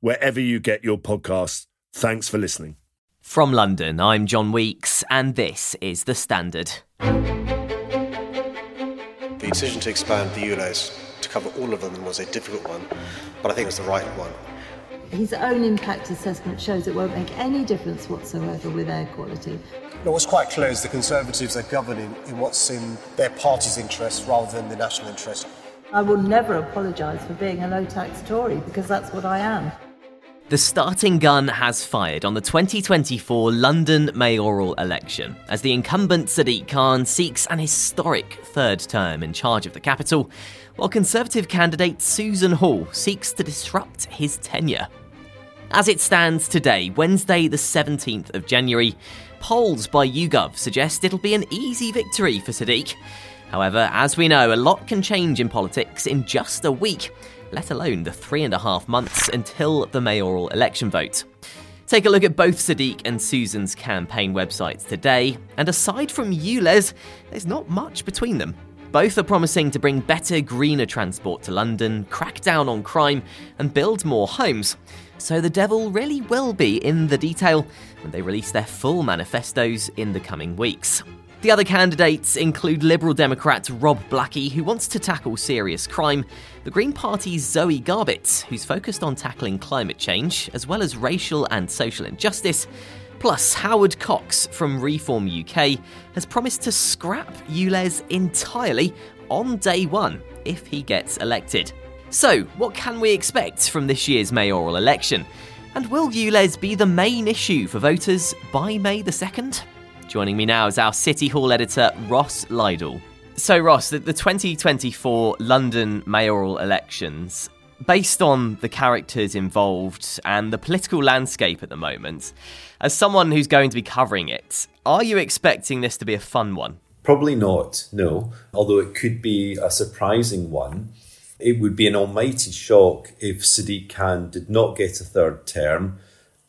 wherever you get your podcasts. Thanks for listening. From London, I'm John Weeks, and this is The Standard. The decision to expand the ULEZ to cover all of them was a difficult one, but I think it's the right one. His own impact assessment shows it won't make any difference whatsoever with air quality. Well, what's quite clear is the Conservatives are governing in what's in their party's interest rather than the national interest. I will never apologise for being a low-tax Tory, because that's what I am. The starting gun has fired on the 2024 London mayoral election as the incumbent Sadiq Khan seeks an historic third term in charge of the capital, while Conservative candidate Susan Hall seeks to disrupt his tenure. As it stands today, Wednesday the 17th of January, polls by YouGov suggest it'll be an easy victory for Sadiq. However, as we know, a lot can change in politics in just a week, let alone the 3.5 months until the mayoral election vote. Take a look at both Sadiq and Susan's campaign websites today, and aside from ULEZ, there's not much between them. Both are promising to bring better, greener transport to London, crack down on crime, and build more homes. So the devil really will be in the detail when they release their full manifestos in the coming weeks. The other candidates include Liberal Democrat Rob Blackie, who wants to tackle serious crime, the Green Party's Zoë Garbett, who's focused on tackling climate change, as well as racial and social injustice, plus Howard Cox from Reform UK has promised to scrap ULEZ entirely on day one if he gets elected. So, what can we expect from this year's mayoral election? And will ULEZ be the main issue for voters by May the 2nd? Joining me now is our City Hall editor, Ross Lydall. So, Ross, the 2024 London mayoral elections, based on the characters involved and the political landscape at the moment, as someone who's going to be covering it, are you expecting this to be a fun one? Probably not, no. Although it could be a surprising one. It would be an almighty shock if Sadiq Khan did not get a third term,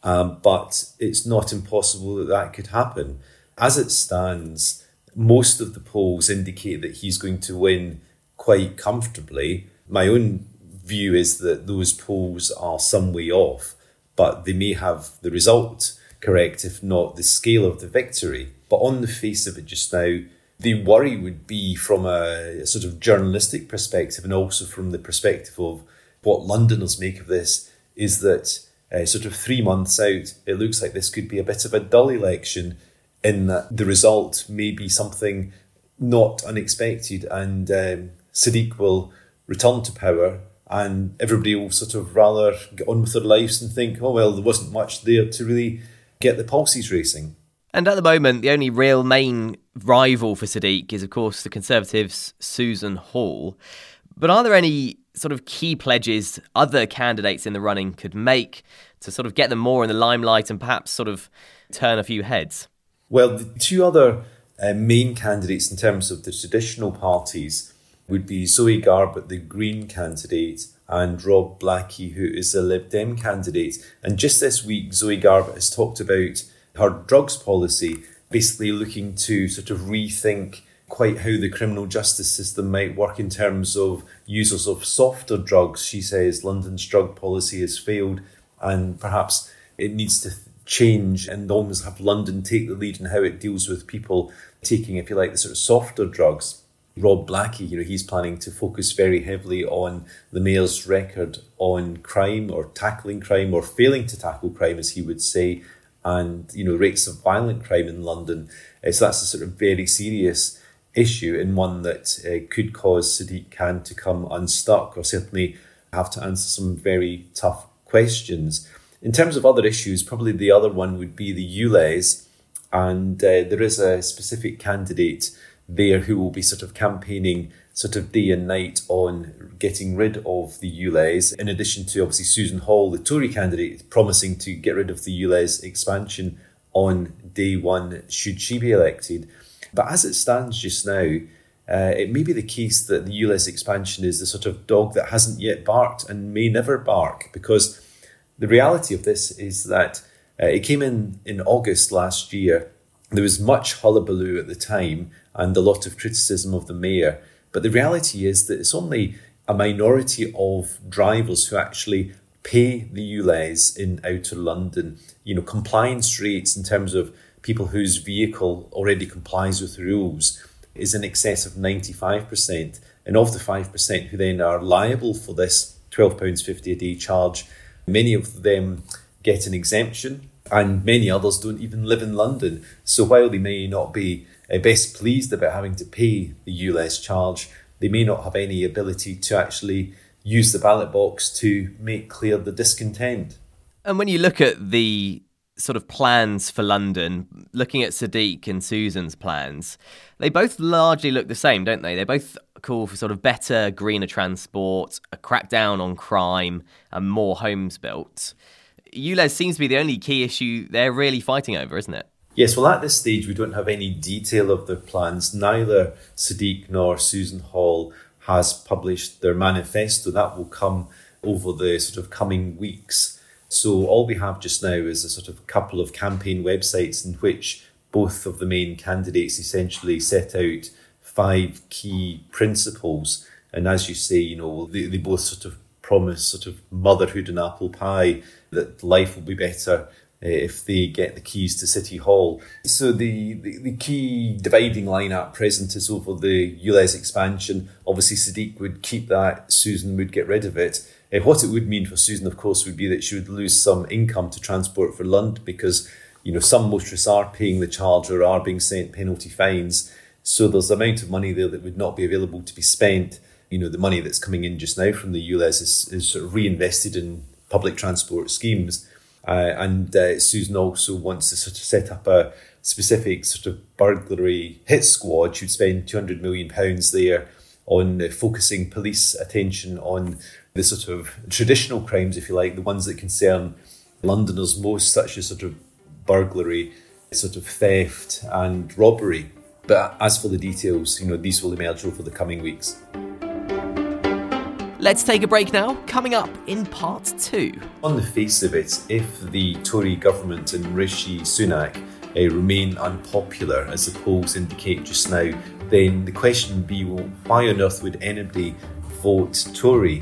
but it's not impossible that that could happen. As it stands, most of the polls indicate that he's going to win quite comfortably. My own view is that those polls are some way off, but they may have the result correct, if not the scale of the victory. But on the face of it just now, the worry would be from a sort of journalistic perspective, and also from the perspective of what Londoners make of this, is that sort of 3 months out, it looks like this could be a bit of a dull election, in that the result may be something not unexpected, and Sadiq will return to power and everybody will sort of rather get on with their lives and think, oh, well, there wasn't much there to really get the pulses racing. And at the moment, the only real main rival for Sadiq is, of course, the Conservatives' Susan Hall. But are there any sort of key pledges other candidates in the running could make to sort of get them more in the limelight and perhaps sort of turn a few heads? Well, the two other main candidates in terms of the traditional parties would be Zoë Garbett, the Green candidate, and Rob Blackie, who is a Lib Dem candidate. And just this week, Zoë Garbett has talked about her drugs policy, basically looking to sort of rethink quite how the criminal justice system might work in terms of users of softer drugs. She says London's drug policy has failed and perhaps it needs to change and almost have London take the lead in how it deals with people taking, if you like, the sort of softer drugs. Rob Blackie, you know, he's planning to focus very heavily on the mayor's record on crime, or tackling crime, or failing to tackle crime, as he would say, and, you know, rates of violent crime in London. So that's a sort of very serious issue, and one that could cause Sadiq Khan to come unstuck, or certainly have to answer some very tough questions. In terms of other issues, probably the other one would be the ULEZ, and there is a specific candidate there who will be sort of campaigning sort of day and night on getting rid of the ULEZ, in addition to obviously Susan Hall, the Tory candidate, promising to get rid of the ULEZ expansion on day one should she be elected. But as it stands just now, it may be the case that the ULEZ expansion is the sort of dog that hasn't yet barked and may never bark, because the reality of this is that it came in August last year. There was much hullabaloo at the time and a lot of criticism of the mayor. But the reality is that it's only a minority of drivers who actually pay the ULEZ in outer London. You know, compliance rates in terms of people whose vehicle already complies with rules is in excess of 95%. And of the 5% who then are liable for this £12.50 a day charge, many of them get an exemption, and many others don't even live in London. So while they may not be best pleased about having to pay the ULEZ charge, they may not have any ability to actually use the ballot box to make clear the discontent. And when you look at the sort of plans for London, looking at Sadiq and Susan's plans, they both largely look the same, don't they? They both call for sort of better, greener transport, a crackdown on crime, and more homes built. ULEZ seems to be the only key issue they're really fighting over, isn't it? Yes, well, at this stage, we don't have any detail of their plans. Neither Sadiq nor Susan Hall has published their manifesto. That will come over the sort of coming weeks. So all we have just now is a sort of couple of campaign websites in which both of the main candidates essentially set out five key principles. And as you say, you know, they both sort of promise sort of motherhood and apple pie, that life will be better if they get the keys to City Hall. So the key dividing line at present is over the ULEZ expansion. Obviously, Sadiq would keep that, Susan would get rid of it. What it would mean for Susan, of course, would be that she would lose some income to Transport for London, because, you know, some motorists are paying the charge or are being sent penalty fines. So there's an amount of money there that would not be available to be spent. You know, the money that's coming in just now from the ULEZ is sort of reinvested in public transport schemes. And Susan also wants to sort of set up a specific sort of burglary hit squad. She'd spend £200 million there on focusing police attention on the sort of traditional crimes, if you like, the ones that concern Londoners most, such as sort of burglary, sort of theft and robbery. But as for the details, you know, these will emerge over the coming weeks. Let's take a break now. Coming up in part two. On the face of it, if the Tory government and Rishi Sunak remain unpopular, as the polls indicate just now, then the question would be, well, why on earth would anybody vote Tory?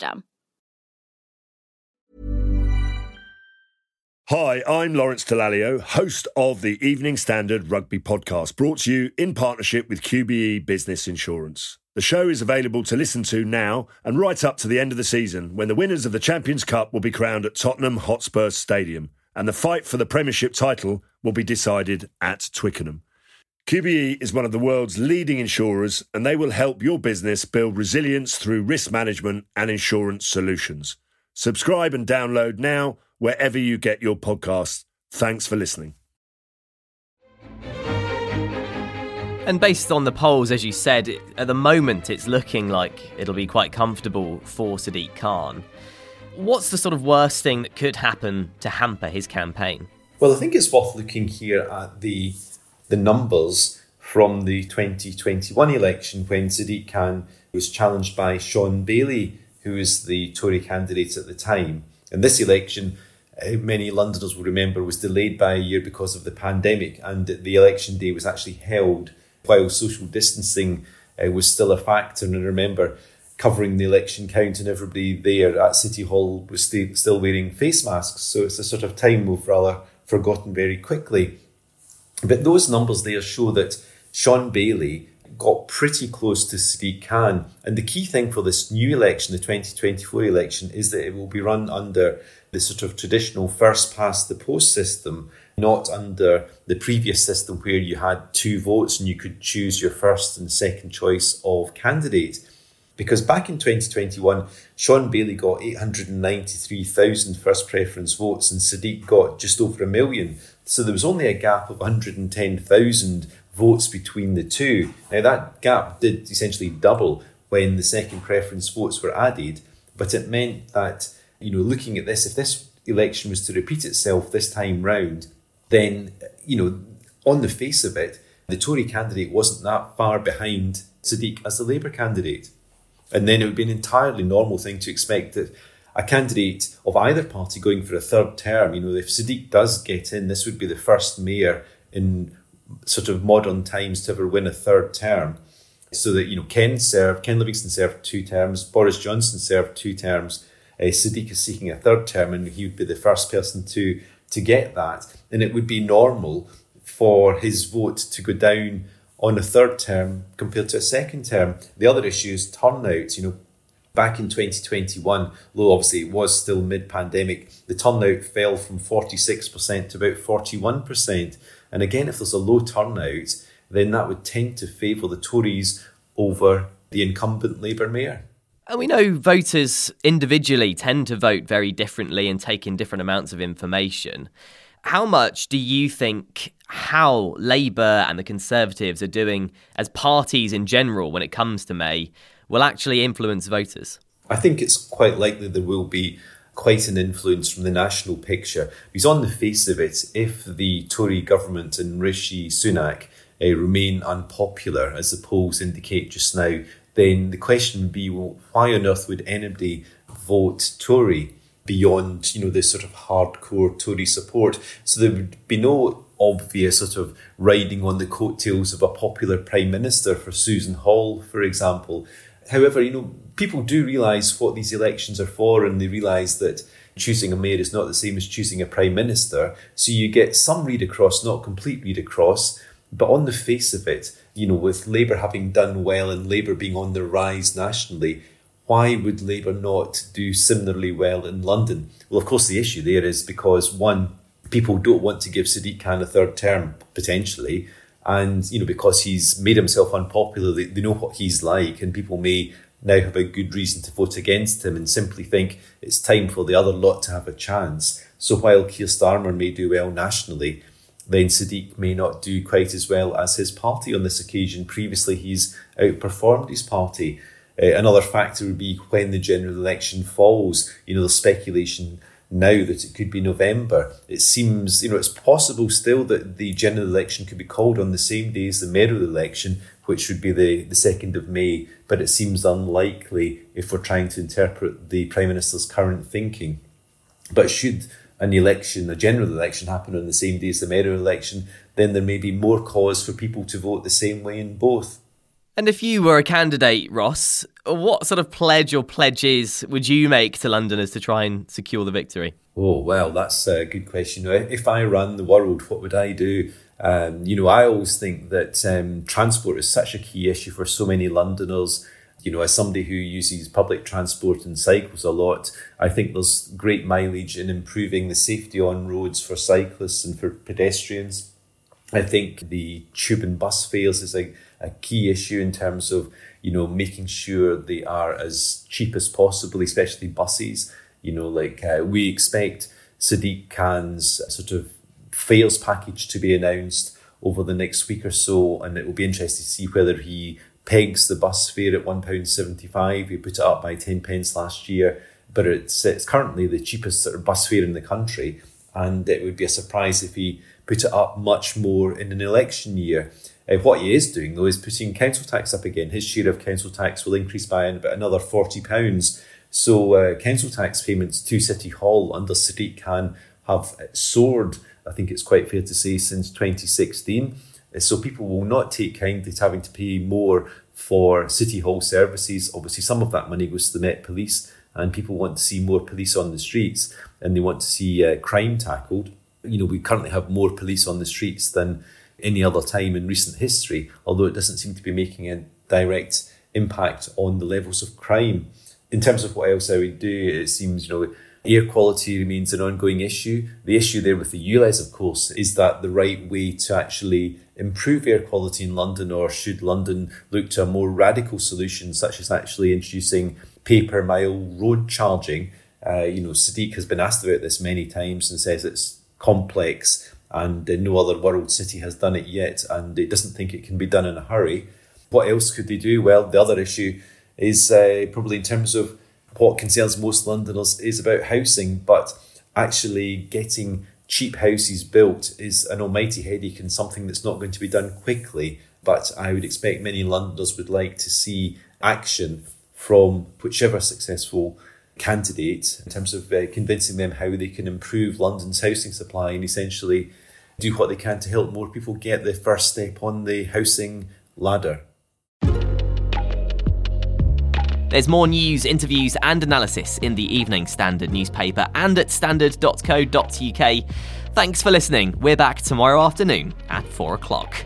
Hi, I'm Lawrence Dallaglio, host of the Evening Standard Rugby Podcast, brought to you in partnership with QBE Business Insurance. The show is available to listen to now and right up to the end of the season, when the winners of the Champions Cup will be crowned at Tottenham Hotspur Stadium and the fight for the Premiership title will be decided at Twickenham. QBE is one of the world's leading insurers, and they will help your business build resilience through risk management and insurance solutions. Subscribe and download now wherever you get your podcasts. Thanks for listening. And based on the polls, as you said, at the moment it's looking like it'll be quite comfortable for Sadiq Khan. What's the sort of worst thing that could happen to hamper his campaign? Well, I think it's worth looking here at the numbers from the 2021 election when Sadiq Khan was challenged by Sean Bailey, who was the Tory candidate at the time. And this election, many Londoners will remember, was delayed by a year because of the pandemic, and the election day was actually held while social distancing was still a factor. And I remember covering the election count, and everybody there at City Hall was still wearing face masks. So it's a sort of time we've rather forgotten very quickly. But those numbers there show that Sean Bailey got pretty close to Sadiq Khan. And the key thing for this new election, the 2024 election, is that it will be run under the sort of traditional first-past-the-post system, not under the previous system where you had two votes and you could choose your first and second choice of candidate. Because back in 2021, Sean Bailey got 893,000 first preference votes and Sadiq got just over 1 million. So there was only a gap of 110,000 votes between the two. Now that gap did essentially double when the second preference votes were added, but it meant that, you know, looking at this, if this election was to repeat itself this time round, then, you know, on the face of it, the Tory candidate wasn't that far behind Sadiq as the Labour candidate. And then it would be an entirely normal thing to expect that a candidate of either party going for a third term, you know, if Sadiq does get in, this would be the first mayor in sort of modern times to ever win a third term. So that, you know, Ken Livingstone served 2 terms, Boris Johnson served 2 terms, Sadiq is seeking a third term, and he would be the first person to get that. And it would be normal for his vote to go down on a third term compared to a second term. The other issue is turnout. You know, back in 2021, though obviously it was still mid-pandemic, the turnout fell from 46% to about 41%. And again, if there's a low turnout, then that would tend to favour the Tories over the incumbent Labour mayor. And we know voters individually tend to vote very differently and take in different amounts of information. How much do you think how Labour and the Conservatives are doing as parties in general when it comes to May will actually influence voters? I think it's quite likely there will be quite an influence from the national picture. Because on the face of it, if the Tory government and Rishi Sunak remain unpopular, as the polls indicate just now, then the question would be, well, why on earth would anybody vote Tory beyond, you know, this sort of hardcore Tory support? So there would be no obvious sort of riding on the coattails of a popular Prime Minister for Susan Hall, for example. However, you know, people do realise what these elections are for, and they realise that choosing a mayor is not the same as choosing a Prime Minister. So you get some read across, not complete read across. But on the face of it, you know, with Labour having done well and Labour being on the rise nationally, why would Labour not do similarly well in London? Well, of course, the issue there is because, one, people don't want to give Sadiq Khan a third term, potentially. And, you know, because he's made himself unpopular, they know what he's like, and people may now have a good reason to vote against him and simply think it's time for the other lot to have a chance. So while Keir Starmer may do well nationally, then Sadiq may not do quite as well as his party on this occasion. Previously, he's outperformed his party. Another factor would be when the general election falls. You know, the speculation now that it could be November. It seems, you know, it's possible still that the general election could be called on the same day as the mayoral election, which would be the 2nd of May. But it seems unlikely if we're trying to interpret the Prime Minister's current thinking. But should a general election happen on the same day as the mayoral election, then there may be more cause for people to vote the same way in both. And if you were a candidate, Ross, what sort of pledge or pledges would you make to Londoners to try and secure the victory? Oh, well, that's a good question. If I ran the world, what would I do? You know, I always think that transport is such a key issue for so many Londoners. You know, as somebody who uses public transport and cycles a lot, I think there's great mileage in improving the safety on roads for cyclists and for pedestrians. I think the tube and bus fares is a key issue in terms of, you know, making sure they are as cheap as possible, especially buses. You know, like we expect Sadiq Khan's sort of fares package to be announced over the next week or so, and it will be interesting to see whether he pegs the bus fare at £1.75. He put it up by 10 pence last year, but it's currently the cheapest sort of bus fare in the country, and it would be a surprise if he put it up much more in an election year. What he is doing, though, is putting council tax up again. His share of council tax will increase by about another £40. So council tax payments to City Hall under Sadiq Khan have soared, I think it's quite fair to say, since 2016. So people will not take kindly to having to pay more for City Hall services. Obviously, some of that money goes to the Met Police, and people want to see more police on the streets, and they want to see crime tackled. You know, we currently have more police on the streets than any other time in recent history, although it doesn't seem to be making a direct impact on the levels of crime. In terms of what else I would do, it seems, you know, air quality remains an ongoing issue. The issue there with the ULEZ, of course, is that the right way to actually improve air quality in London, or should London look to a more radical solution, such as actually introducing pay-per-mile road charging? You know, Sadiq has been asked about this many times and says it's complex, and no other world city has done it yet, and it doesn't think it can be done in a hurry. What else could they do? Well, the other issue is probably in terms of what concerns most Londoners is about housing, but actually getting cheap houses built is an almighty headache and something that's not going to be done quickly. But I would expect many Londoners would like to see action from whichever successful candidate in terms of convincing them how they can improve London's housing supply and essentially do what they can to help more people get their first step on the housing ladder. There's more news, interviews and analysis in the Evening Standard newspaper and at standard.co.uk. Thanks for listening. We're back tomorrow afternoon at 4 o'clock.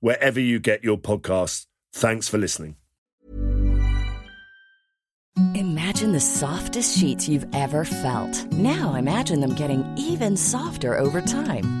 wherever you get your podcasts. Thanks for listening. Imagine the softest sheets you've ever felt. Now imagine them getting even softer over time.